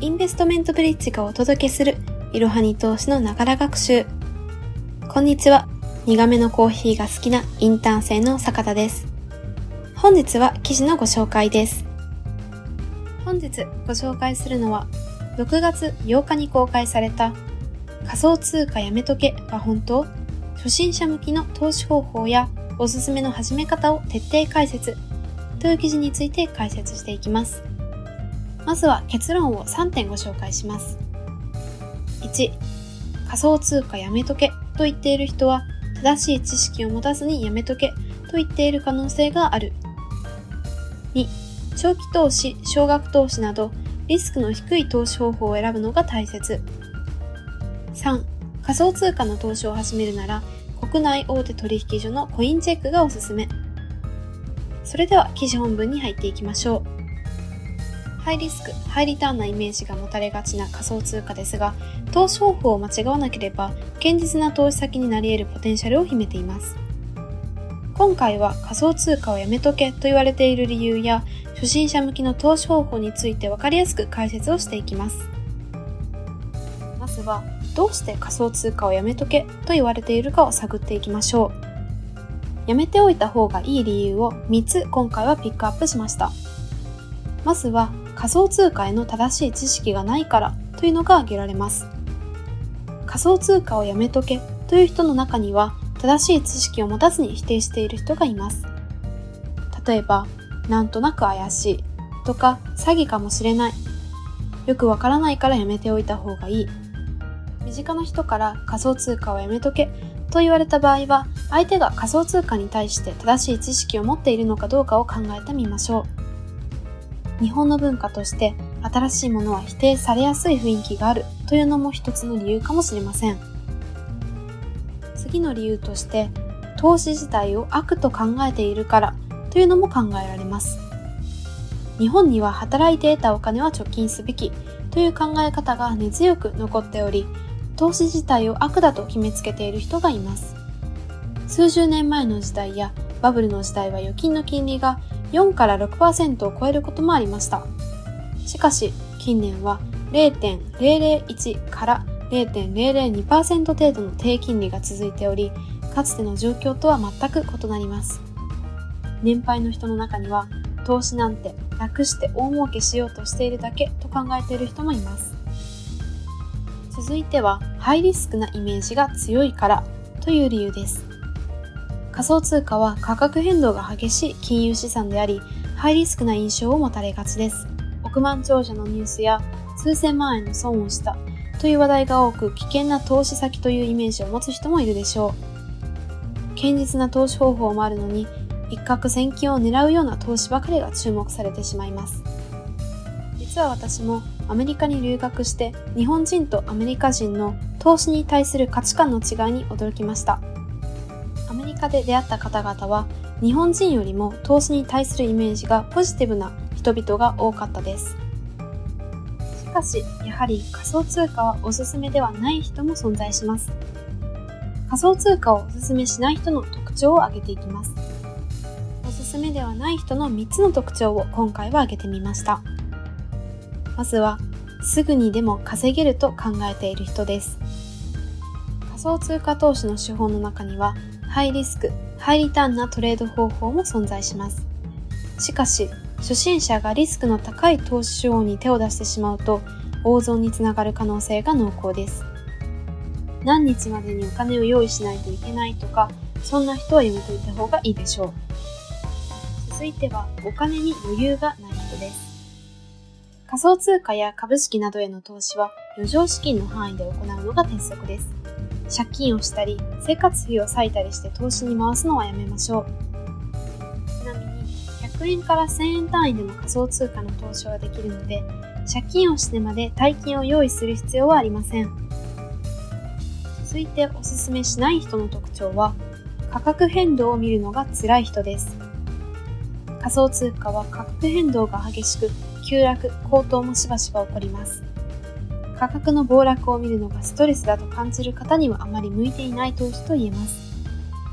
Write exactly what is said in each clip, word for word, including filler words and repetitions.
インベストメントブリッジがお届けするいろはに投資のながら学習。こんにちは。苦めのコーヒーが好きなインターン生の坂田です。本日は記事のご紹介です。本日ご紹介するのはろくがつようかに公開された仮想通貨やめとけが本当？初心者向きの投資方法やおすすめの始め方を徹底解説という記事について解説していきます。まずは結論をさんてんご紹介します。いち、仮想通貨やめとけと言っている人は正しい知識を持たずにやめとけと言っている可能性がある。に、長期投資、少額投資などリスクの低い投資方法を選ぶのが大切。さん、仮想通貨の投資を始めるなら国内大手取引所のコインチェックがおすすめ。それでは記事本文に入っていきましょう。ハイリスク、ハイリターンなイメージが持たれがちな仮想通貨ですが、投資方法を間違わなければ堅実な投資先になり得るポテンシャルを秘めています。今回は仮想通貨をやめとけと言われている理由や初心者向きの投資方法について分かりやすく解説をしていきます。まずはどうして仮想通貨をやめとけと言われているかを探っていきましょう。やめておいた方がいい理由をみっつ今回はピックアップしました。まずは仮想通貨への正しい知識がないからというのが挙げられます。仮想通貨をやめとけという人の中には正しい知識を持たずに否定している人がいます。例えば、なんとなく怪しいとか詐欺かもしれない、よくわからないからやめておいた方がいい。身近な人から仮想通貨をやめとけと言われた場合は、相手が仮想通貨に対して正しい知識を持っているのかどうかを考えてみましょう。日本の文化として新しいものは否定されやすい雰囲気があるというのも一つの理由かもしれません。次の理由として、投資自体を悪と考えているからというのも考えられます。日本には働いて得たお金は貯金すべきという考え方が根強く残っており、投資自体を悪だと決めつけている人がいます。数十年前の時代やバブルの時代は預金の金利がよんからろくパーセントを超えることもありました。しかし、近年は れいてんぜろぜろいちかられいてんぜろぜろにパーセント 程度の低金利が続いており、かつての状況とは全く異なります。年配の人の中には、投資なんて楽して大儲けしようとしているだけと考えている人もいます。続いては、ハイリスクなイメージが強いからという理由です。仮想通貨は価格変動が激しい金融資産であり、ハイリスクな印象を持たれがちです。億万長者のニュースや数千万円の損をしたという話題が多く、危険な投資先というイメージを持つ人もいるでしょう。堅実な投資方法もあるのに、一攫千金を狙うような投資ばかりが注目されてしまいます。実は私もアメリカに留学して、日本人とアメリカ人の投資に対する価値観の違いに驚きました。アメリカで出会った方々は日本人よりも投資に対するイメージがポジティブな人々が多かったです。しかし、やはり仮想通貨はおすすめではない人も存在します。仮想通貨をおすすめしない人の特徴を挙げていきます。おすすめではない人のみっつの特徴を今回は挙げてみました。まずは、すぐにでも稼げると考えている人です。仮想通貨投資の手法の中にはハイリスク、ハイリターンなトレード方法も存在します。しかし、初心者がリスクの高い投資手法に手を出してしまうと、大損につながる可能性が濃厚です。何日までにお金を用意しないといけないとか、そんな人はやめといた方がいいでしょう。続いては、お金に余裕がない人です。仮想通貨や株式などへの投資は、余剰資金の範囲で行うのが鉄則です。借金をしたり、生活費を割いたりして投資に回すのはやめましょう。ひゃくえんからせんえん単位でも仮想通貨の投資はできるので、借金をしてまで大金を用意する必要はありません。続いて、おすすめしない人の特徴は、価格変動を見るのが辛い人です。仮想通貨は価格変動が激しく、急落、高騰もしばしば起こります。価格の暴落を見るのがストレスだと感じる方にはあまり向いていない投資と言えます。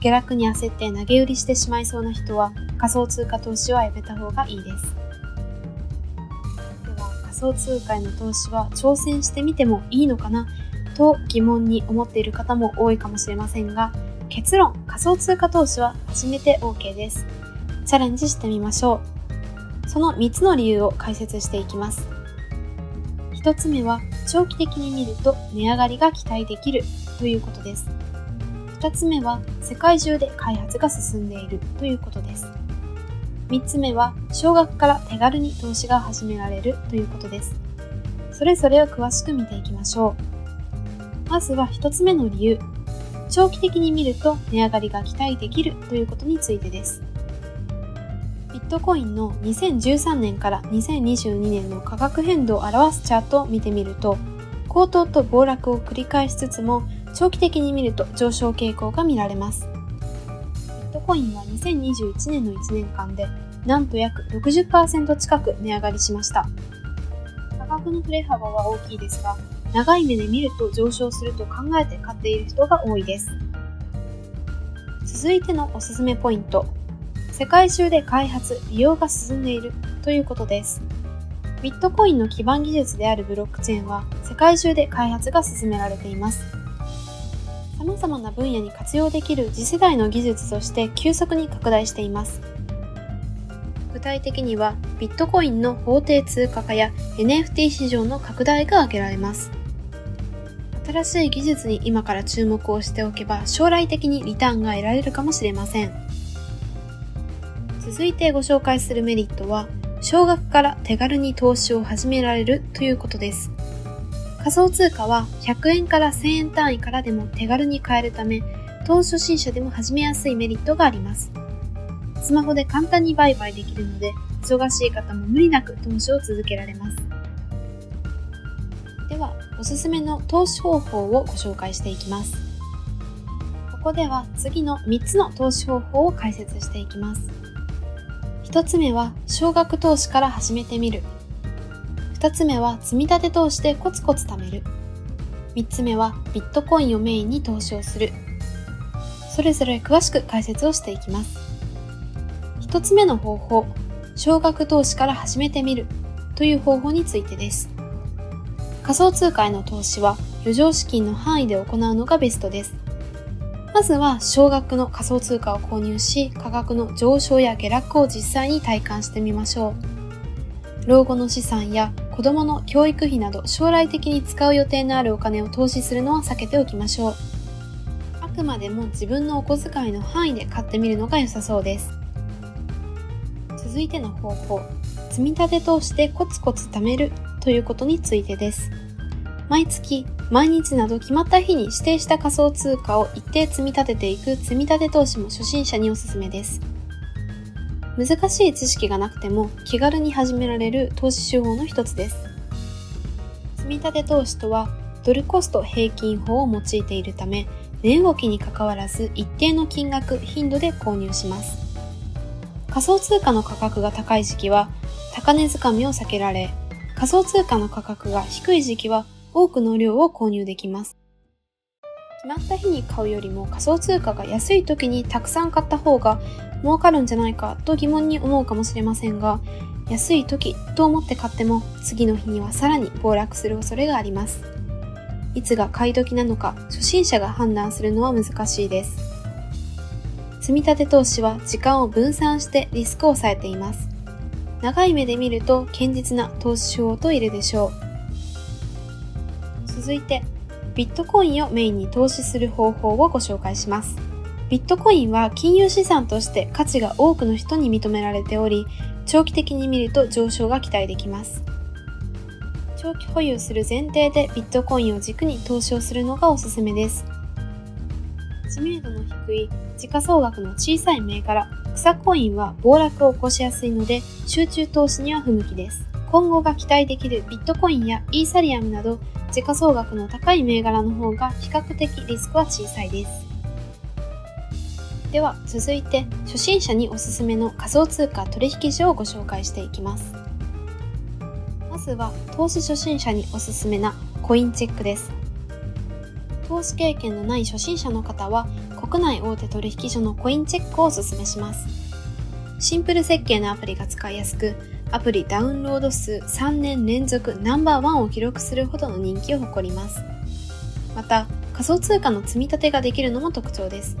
下落に焦って投げ売りしてしまいそうな人は、仮想通貨投資はやめた方がいいです。では、仮想通貨への投資は挑戦してみてもいいのかなと疑問に思っている方も多いかもしれませんが、結論、仮想通貨投資は始めて OK です。チャレンジしてみましょう。そのみっつの理由を解説していきます。ひとつめは長期的に見ると値上がりが期待できるということです。ふたつめは世界中で開発が進んでいるということです。みっつめは少額から手軽に投資が始められるということです。それぞれを詳しく見ていきましょう。まずはひとつめの理由、長期的に見ると値上がりが期待できるということについてです。ビットコインのにせんじゅうさんねんからにせんにじゅうにねんの価格変動を表すチャートを見てみると、高騰と暴落を繰り返しつつも長期的に見ると上昇傾向が見られます。ビットコインはにせんにじゅういちねんのいちねんかんでなんと約 ろくじゅっパーセント 近く値上がりしました。価格の振れ幅は大きいですが、長い目で見ると上昇すると考えて買っている人が多いです。続いてのおすすめポイント、世界中で開発・利用が進んでいるということです。ビットコインの基盤技術であるブロックチェーンは世界中で開発が進められています。さまざまな分野に活用できる次世代の技術として急速に拡大しています。具体的にはビットコインの法定通貨化や エヌエフティー 市場の拡大が挙げられます。新しい技術に今から注目をしておけば将来的にリターンが得られるかもしれません。続いてご紹介するメリットは、少額から手軽に投資を始められるということです。仮想通貨はひゃくえんからせんえん単位からでも手軽に買えるため、投資初心者でも始めやすいメリットがあります。スマホで簡単に売買できるので、忙しい方も無理なく投資を続けられます。では、おすすめの投資方法をご紹介していきます。ここでは次のみっつの投資方法を解説していきます。ひとつめは少額投資から始めてみる。ふたつめは積み立て投資でコツコツ貯める。みっつめはビットコインをメインに投資をする。それぞれ詳しく解説をしていきます。ひとつめの方法、少額投資から始めてみるという方法についてです。仮想通貨への投資は余剰資金の範囲で行うのがベストです。まずは少額の仮想通貨を購入し、価格の上昇や下落を実際に体感してみましょう。老後の資産や子供の教育費など将来的に使う予定のあるお金を投資するのは避けておきましょう。あくまでも自分のお小遣いの範囲で買ってみるのが良さそうです。続いての方法、積み立て投資でコツコツ貯めるということについてです。毎月、毎日など決まった日に指定した仮想通貨を一定積み立てていく積み立て投資も初心者におすすめです。難しい知識がなくても気軽に始められる投資手法の一つです。積立投資とはドルコスト平均法を用いているため、値動きにかかわらず一定の金額・頻度で購入します。仮想通貨の価格が高い時期は高値掴みを避けられ、仮想通貨の価格が低い時期は多くの量を購入できます。決まった日に買うよりも仮想通貨が安い時にたくさん買った方が儲かるんじゃないかと疑問に思うかもしれませんが、安い時と思って買っても次の日にはさらに暴落する恐れがあります。いつが買い時なのか初心者が判断するのは難しいです。積み立て投資は時間を分散してリスクを抑えています。長い目で見ると堅実な投資手法と言えるでしょう。続いて、ビットコインをメインに投資する方法をご紹介します。ビットコインは金融資産として価値が多くの人に認められており、長期的に見ると上昇が期待できます。長期保有する前提でビットコインを軸に投資をするのがおすすめです。知名度の低い時価総額の小さい銘柄、草コインは暴落を起こしやすいので、集中投資には不向きです。今後が期待できるビットコインやイーサリアムなど時価総額の高い銘柄の方が比較的リスクは小さいです。では続いて初心者におすすめの仮想通貨取引所をご紹介していきます。まずは投資初心者におすすめなコインチェックです。投資経験のない初心者の方は国内大手取引所のコインチェックをおすすめします。シンプル設計のアプリが使いやすくアプリダウンロード数さんねん連続ナンバーワンを記録するほどの人気を誇ります。また、仮想通貨の積み立てができるのも特徴です。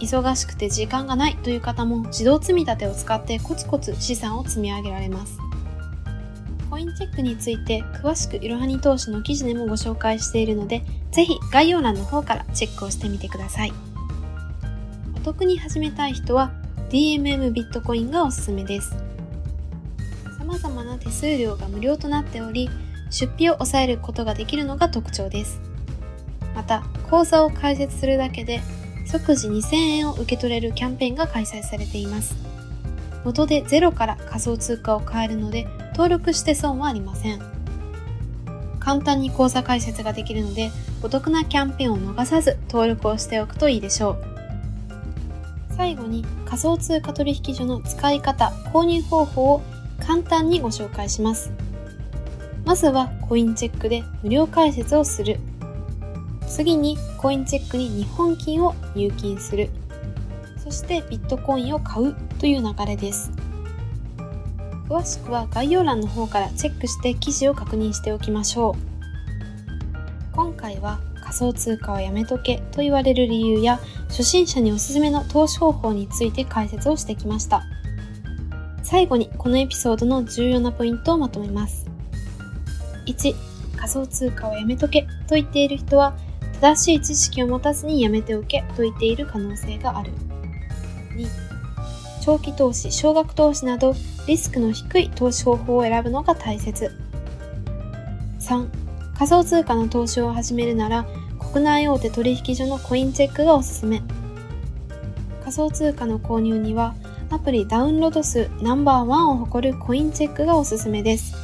忙しくて時間がないという方も自動積み立てを使ってコツコツ資産を積み上げられます。コインチェックについて詳しくいろはに投資の記事でもご紹介しているので、ぜひ概要欄の方からチェックをしてみてください。お得に始めたい人は ディーエムエム ビットコインがおすすめです。様々な手数料が無料となっており、出費を抑えることができるのが特徴です。また、口座を開設するだけで即時にせんえんを受け取れるキャンペーンが開催されています。元でゼロから仮想通貨を買えるので、登録して損はありません。簡単に口座開設ができるので、お得なキャンペーンを逃さず登録をしておくといいでしょう。最後に仮想通貨取引所の使い方、購入方法を簡単にご紹介します。まずはコインチェックで無料開設をする。次にコインチェックに日本金を入金する。そしてビットコインを買うという流れです。詳しくは概要欄の方からチェックして記事を確認しておきましょう。今回は仮想通貨はやめとけと言われる理由や初心者におすすめの投資方法について解説をしてきました。最後にこのエピソードの重要なポイントをまとめます。いち. 仮想通貨をやめとけと言っている人は正しい知識を持たずにやめておけと言っている可能性がある。に.長期投資、少額投資などリスクの低い投資方法を選ぶのが大切。さん. 仮想通貨の投資を始めるなら国内大手取引所のコインチェックがおすすめ。仮想通貨の購入にはアプリダウンロード数ナンバーワンを誇るコインチェックがおすすめです。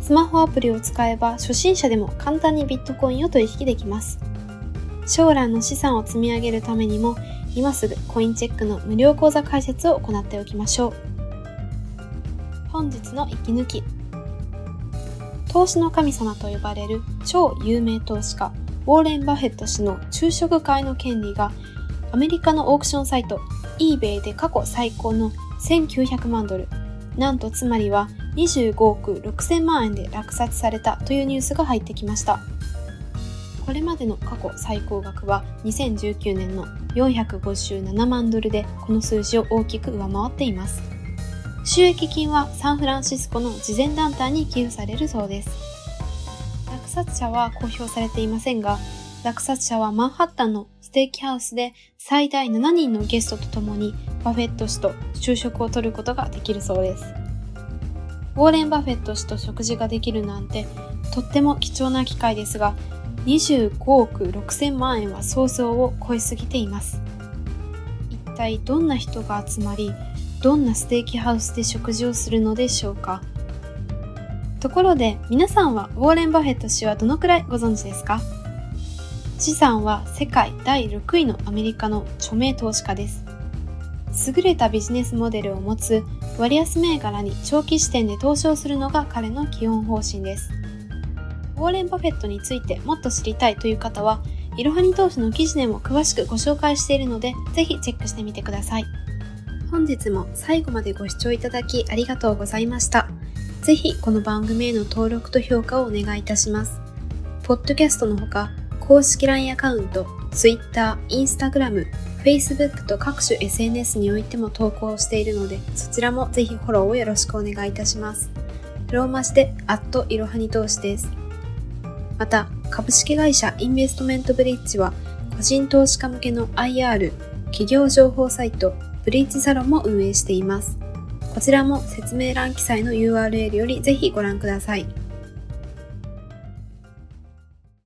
スマホアプリを使えば初心者でも簡単にビットコインを取引できます。将来の資産を積み上げるためにも今すぐコインチェックの無料口座開設を行っておきましょう。本日の息抜き。投資の神様と呼ばれる超有名投資家ウォーレン・バフェット氏の昼食会の権利がアメリカのオークションサイト eBay で過去最高のせんきゅうひゃくまんドル、なんとつまりはにじゅうごおくろくせんまんえんで落札されたというニュースが入ってきました。これまでの過去最高額はにせんじゅうきゅうねんのよんひゃくごじゅうななまんドルで、この数字を大きく上回っています。収益金はサンフランシスコの慈善団体に寄付されるそうです。落札者は公表されていませんが、落札者はマンハッタンのステーキハウスで最大しちにんのゲストとともにバフェット氏と昼食をとることができるそうです。ウォーレン・バフェット氏と食事ができるなんてとっても貴重な機会ですが、にじゅうごおくろくせんまんえんは想像を超えすぎています。一体どんな人が集まり、どんなステーキハウスで食事をするのでしょうか。ところで皆さんはウォーレン・バフェット氏はどのくらいご存知ですか？資産は世界だいろくいのアメリカの著名投資家です。優れたビジネスモデルを持つ割安銘柄に長期視点で投資をするのが彼の基本方針です。ウォーレン・バフェットについてもっと知りたいという方は、いろはに投資の記事でも詳しくご紹介しているので、ぜひチェックしてみてください。本日も最後までご視聴いただきありがとうございました。ぜひこの番組への登録と評価をお願いいたします。ポッドキャストのほか、公式 ライン アカウント、Twitter、Instagram、Facebook と各種 エスエヌエス においても投稿しているので、そちらもぜひフォローをよろしくお願いいたします。ローマ字でいろはに投資です。また、株式会社インベストメントブリッジは個人投資家向けの アイアール 企業情報サイトブリッジサロンも運営しています。こちらも説明欄記載の ユーアールエル よりぜひご覧ください。